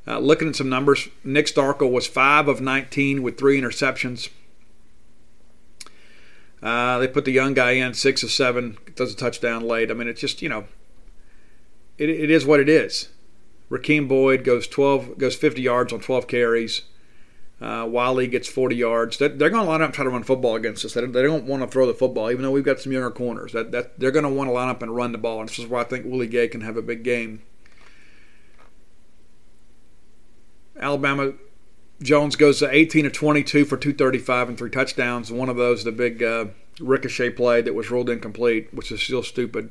Uh, looking at some numbers, Nick Starkel was five of nineteen with three interceptions. Uh, they put the young guy in, six of seven, does a touchdown late. I mean, it's just, you know, it it is what it is. Rakeem Boyd goes twelve, goes fifty yards on twelve carries. Uh, Wiley gets forty yards. That, they're going to line up and try to run football against us. They don't, they don't want to throw the football, even though we've got some younger corners. That, that they're going to want to line up and run the ball. And this is why I think Willie Gay can have a big game. Alabama Jones goes to eighteen of twenty-two for two thirty-five and three touchdowns. One of those, the big uh, ricochet play that was ruled incomplete, which is still stupid.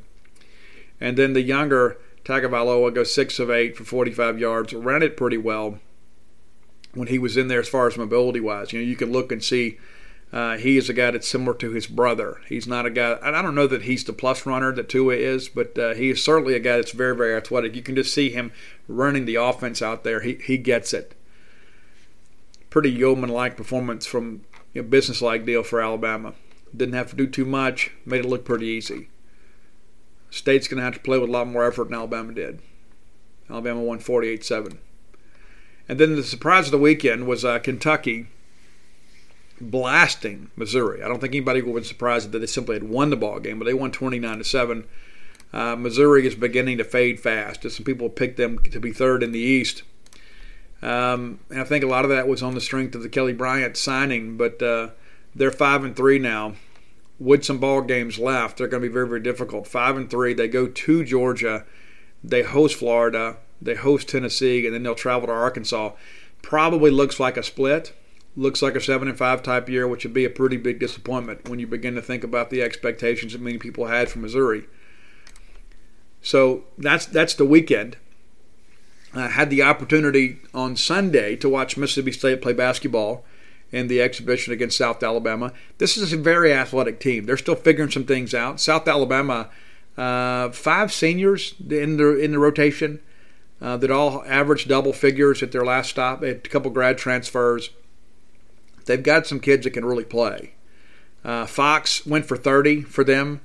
And then the younger Tagovailoa goes six of eight for forty-five yards. Ran it pretty well when he was in there as far as mobility-wise. You know, you can look and see uh, he is a guy that's similar to his brother. He's not a guy – I don't know that he's the plus runner that Tua is, but uh, he is certainly a guy that's very, very athletic. You can just see him running the offense out there. He he gets it. Pretty yeoman-like performance from a you know, business-like deal for Alabama. Didn't have to do too much. Made it look pretty easy. State's going to have to play with a lot more effort than Alabama did. Alabama won forty-eight seven. And then the surprise of the weekend was uh, Kentucky blasting Missouri. I don't think anybody would be surprised that they simply had won the ball game, but they won twenty-nine to seven. Uh, Missouri is beginning to fade fast. Some people picked them to be third in the East. Um, and I think a lot of that was on the strength of the Kelly Bryant signing, but uh, they're five and three now. With some ball games left, they're going to be very, very difficult. five and three, they go to Georgia. They host Florida. They host Tennessee, and then they'll travel to Arkansas. Probably looks like a split. Looks like a seven and five type year, which would be a pretty big disappointment when you begin to think about the expectations that many people had for Missouri. So that's that's the weekend. I had the opportunity on Sunday to watch Mississippi State play basketball in the exhibition against South Alabama. This is a very athletic team. They're still figuring some things out. South Alabama, uh, five seniors in the, in the rotation. Uh, that all averaged double figures at their last stop. They had a couple grad transfers. They've got some kids that can really play. Uh, Fox went for thirty for them,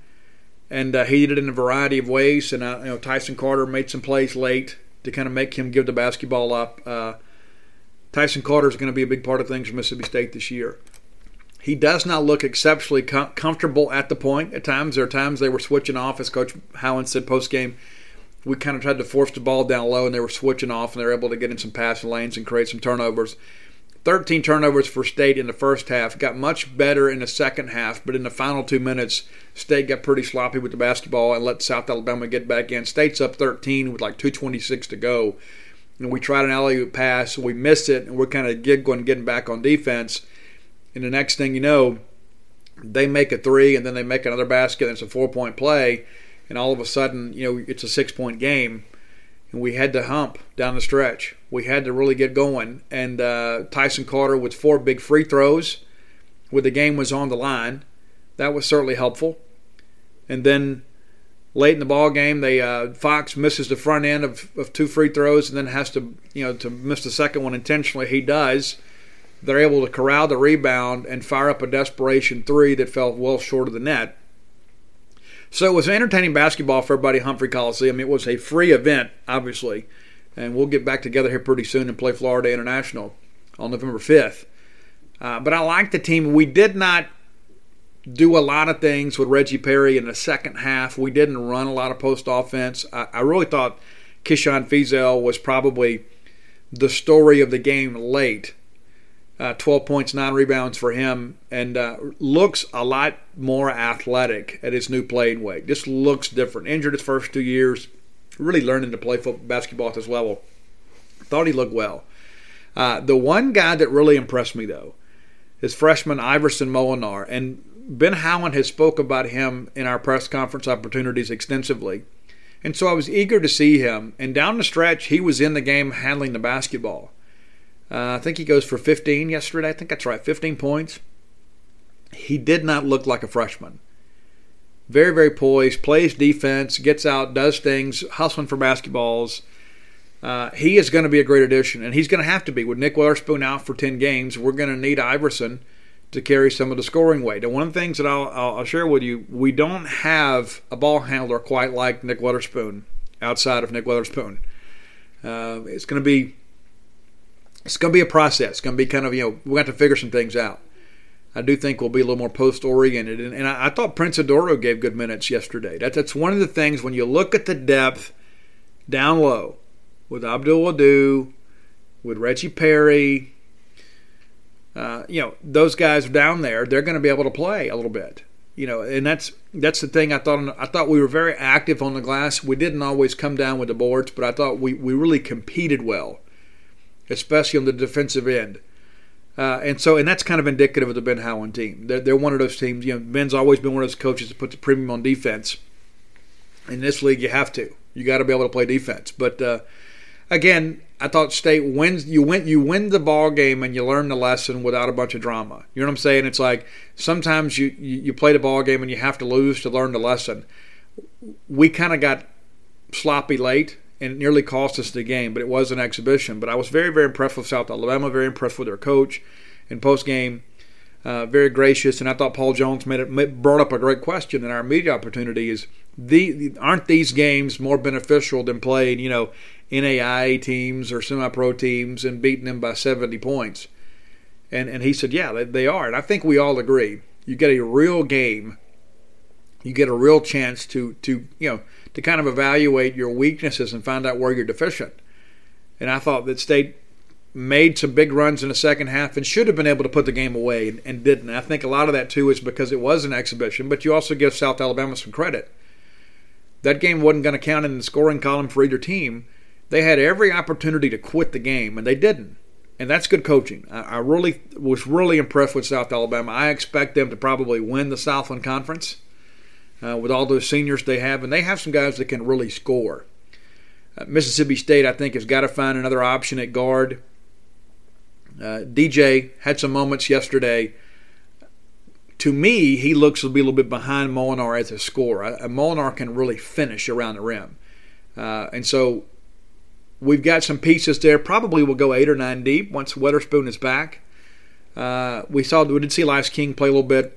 and uh, he did it in a variety of ways. And uh, you know, Tyson Carter made some plays late to kind of make him give the basketball up. Uh, Tyson Carter is going to be a big part of things for Mississippi State this year. He does not look exceptionally com- comfortable at the point. At times, there are times they were switching off, as Coach Howland said post-game. We kind of tried to force the ball down low, and they were switching off, and they were able to get in some passing lanes and create some turnovers. thirteen turnovers for State in the first half. Got much better in the second half, but in the final two minutes, State got pretty sloppy with the basketball and let South Alabama get back in. State's up thirteen with like two twenty-six to go. And we tried an alley-oop pass. We missed it, and we're kind of giggling, getting back on defense. And the next thing you know, they make a three, and then they make another basket, and it's a four-point play. And all of a sudden, you know, it's a six-point game. And we had to hump down the stretch. We had to really get going. And uh, Tyson Carter with four big free throws when the game was on the line. That was certainly helpful. And then late in the ball game, they uh, Fox misses the front end of, of two free throws and then has to, you know, to miss the second one intentionally. He does. They're able to corral the rebound and fire up a desperation three that fell well short of the net. So it was entertaining basketball for everybody at Humphrey Coliseum. It was a free event, obviously. And we'll get back together here pretty soon and play Florida International on November fifth. Uh, but I like the team. We did not do a lot of things with Reggie Perry in the second half. We didn't run a lot of post offense. I, I really thought Keyshawn Fiesel was probably the story of the game late. Uh, twelve points, nine rebounds for him, and uh, looks a lot more athletic at his new playing weight. Just looks different. Injured his first two years, really learning to play football, basketball at this level. Thought he looked well. Uh, the one guy that really impressed me, though, is freshman Iverson Molinar, and Ben Howland has spoke about him in our press conference opportunities extensively, and so I was eager to see him. And down the stretch, he was in the game handling the basketball. Uh, I think he goes for fifteen yesterday. I think that's right, fifteen points. He did not look like a freshman. Very, very poised, plays defense, gets out, does things, hustling for basketballs. Uh, he is going to be a great addition, and he's going to have to be. With Nick Weatherspoon out for ten games, we're going to need Iverson to carry some of the scoring weight. And one of the things that I'll, I'll share with you, we don't have a ball handler quite like Nick Weatherspoon outside of Nick Weatherspoon. Uh, it's going to be it's going to be a process. It's going to be kind of, you know, we're going to have to figure some things out. I do think we'll be a little more post-oriented. And, and I, I thought Prince Adoro gave good minutes yesterday. That, that's one of the things when you look at the depth down low with Abdul Wadu, with Reggie Perry, uh, you know, those guys down there, they're going to be able to play a little bit. You know, and that's that's the thing. I thought I thought we were very active on the glass. We didn't always come down with the boards, but I thought we, we really competed well, especially on the defensive end. Uh, and so, and that's kind of indicative of the Ben Howland team. They're, they're one of those teams. You know, Ben's always been one of those coaches that puts a premium on defense. In this league, you have to. You got to be able to play defense. But uh, again, I thought State wins. You win. You win the ball game, and you learn the lesson without a bunch of drama. You know what I'm saying? It's like sometimes you you, you play the ball game and you have to lose to learn the lesson. We kind of got sloppy late, and it nearly cost us the game, but it was an exhibition. But I was very, very impressed with South Alabama, very impressed with their coach in post-game, uh, very gracious. And I thought Paul Jones made it, brought up a great question in our media opportunity is, the, aren't these games more beneficial than playing, you know, N A I A teams or semi-pro teams and beating them by seventy points? And and he said, yeah, they, they are. And I think we all agree. You get a real game. You get a real chance to, to you know, to kind of evaluate your weaknesses and find out where you're deficient. And I thought that State made some big runs in the second half and should have been able to put the game away and, and didn't. I think a lot of that, too, is because it was an exhibition, but you also give South Alabama some credit. That game wasn't going to count in the scoring column for either team. They had every opportunity to quit the game, and they didn't. And that's good coaching. I, I really was really impressed with South Alabama. I expect them to probably win the Southland Conference. Uh, with all those seniors they have, and they have some guys that can really score. Uh, Mississippi State, I think, has got to find another option at guard. Uh, D J had some moments yesterday. To me, he looks a little bit behind Molinar as a scorer. Uh, Molinar can really finish around the rim. Uh, and so we've got some pieces there. Probably we'll go eight or nine deep once Weatherspoon is back. Uh, we saw we did see Elias King play a little bit.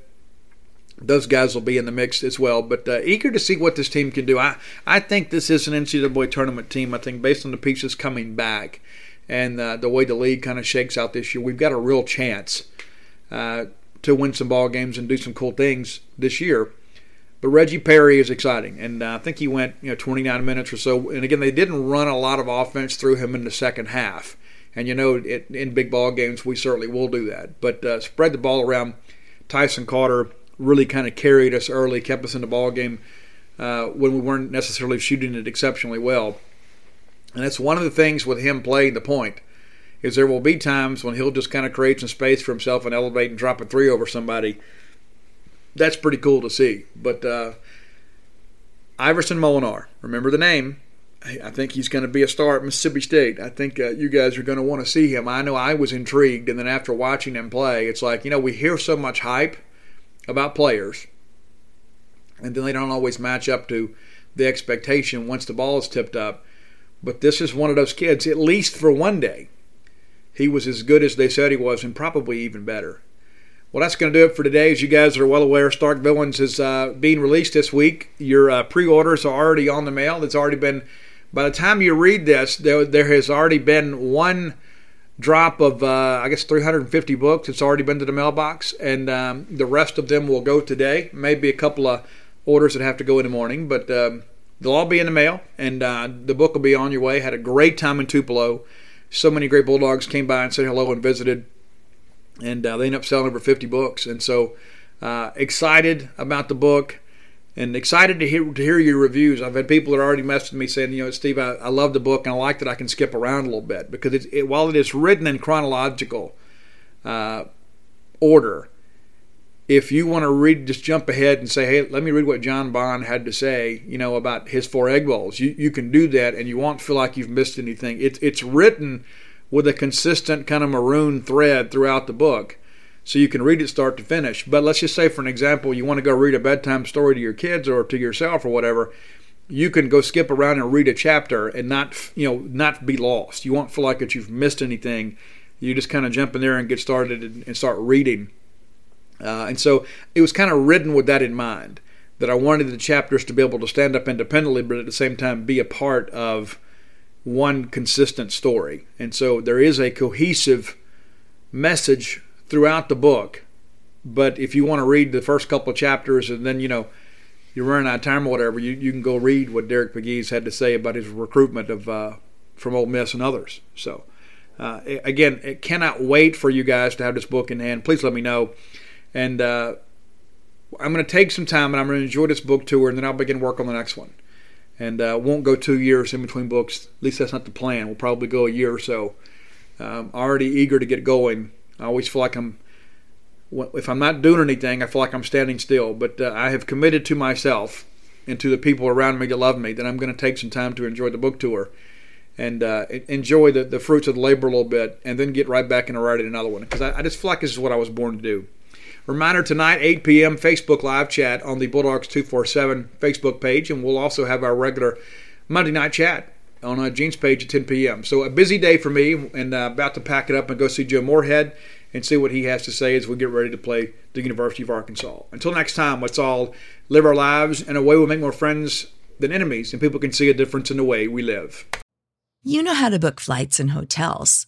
Those guys will be in the mix as well. But uh, eager to see what this team can do. I, I think this is an N C double A tournament team. I think based on the pieces coming back and uh, the way the league kind of shakes out this year, we've got a real chance uh, to win some ball games and do some cool things this year. But Reggie Perry is exciting. And uh, I think he went you know twenty-nine minutes or so. And, again, they didn't run a lot of offense through him in the second half. And, you know, it, in big ball games, we certainly will do that. But uh, spread the ball around. Tyson Carter really kind of carried us early, kept us in the ballgame uh, when we weren't necessarily shooting it exceptionally well. And that's one of the things with him playing the point is there will be times when he'll just kind of create some space for himself and elevate and drop a three over somebody. That's pretty cool to see. But uh, Iverson Molinar, remember the name. I think he's going to be a star at Mississippi State. I think uh, you guys are going to want to see him. I know I was intrigued, and then after watching him play, it's like, you know, we hear so much hype about players, and then they don't always match up to the expectation once the ball is tipped up. But this is one of those kids, at least for one day, he was as good as they said he was, and probably even better. Well, that's going to do it for today. As you guys are well aware, Stark Villains is uh, being released this week. Your uh, pre-orders are already on the mail. It's already been, by the time you read this, there, there has already been one drop of, uh, I guess, three hundred fifty books. It's already been to the mailbox, and um, the rest of them will go today. Maybe a couple of orders that have to go in the morning, but um, they'll all be in the mail, and uh, the book will be on your way. Had a great time in Tupelo. So many great Bulldogs came by and said hello and visited, and uh, they ended up selling over fifty books. And so uh, excited about the book and excited to hear, to hear your reviews. I've had people that are already messaging me saying, you know, Steve, I, I love the book, and I like that I can skip around a little bit because it's, it, while it is written in chronological uh, order, if you want to read, just jump ahead and say, hey, let me read what John Bond had to say, you know, about his four egg bowls. You you can do that, and you won't feel like you've missed anything. It, it's written with a consistent kind of maroon thread throughout the book, so you can read it start to finish. But let's just say, for an example, you want to go read a bedtime story to your kids or to yourself or whatever. you can go skip around and read a chapter and not, you know, not be lost. You won't feel like that you've missed anything. You just kind of jump in there and get started and, and start reading. Uh, and so it was kind of ridden with that in mind, that I wanted the chapters to be able to stand up independently, but at the same time be a part of one consistent story. And so there is a cohesive message throughout the book. But if you want to read the first couple of chapters and then, you know, you run out of time or whatever, you, you can go read what Derek McGee's had to say about his recruitment of uh, from Ole Miss and others. So, uh, again, I cannot wait for you guys to have this book in hand. Please let me know. And uh, I'm going to take some time and I'm going to enjoy this book tour, and then I'll begin work on the next one. And uh, won't go two years in between books. At least that's not the plan. We'll probably go a year or so. I'm already eager to get going. I always feel like I'm, if I'm not doing anything, I feel like I'm standing still. But uh, I have committed to myself and to the people around me that love me that I'm going to take some time to enjoy the book tour and uh, enjoy the, the fruits of the labor a little bit, and then get right back into writing another one, because I, I just feel like this is what I was born to do. Reminder tonight, eight p.m., Facebook live chat on the Bulldogs two forty-seven Facebook page, and we'll also have our regular Monday night chat on uh, Gene's page at ten p.m. So a busy day for me, and uh, about to pack it up and go see Joe Moorhead and see what he has to say as we get ready to play the University of Arkansas. Until next time, let's all live our lives in a way we make more friends than enemies, and people can see a difference in the way we live. You know how to book flights and hotels.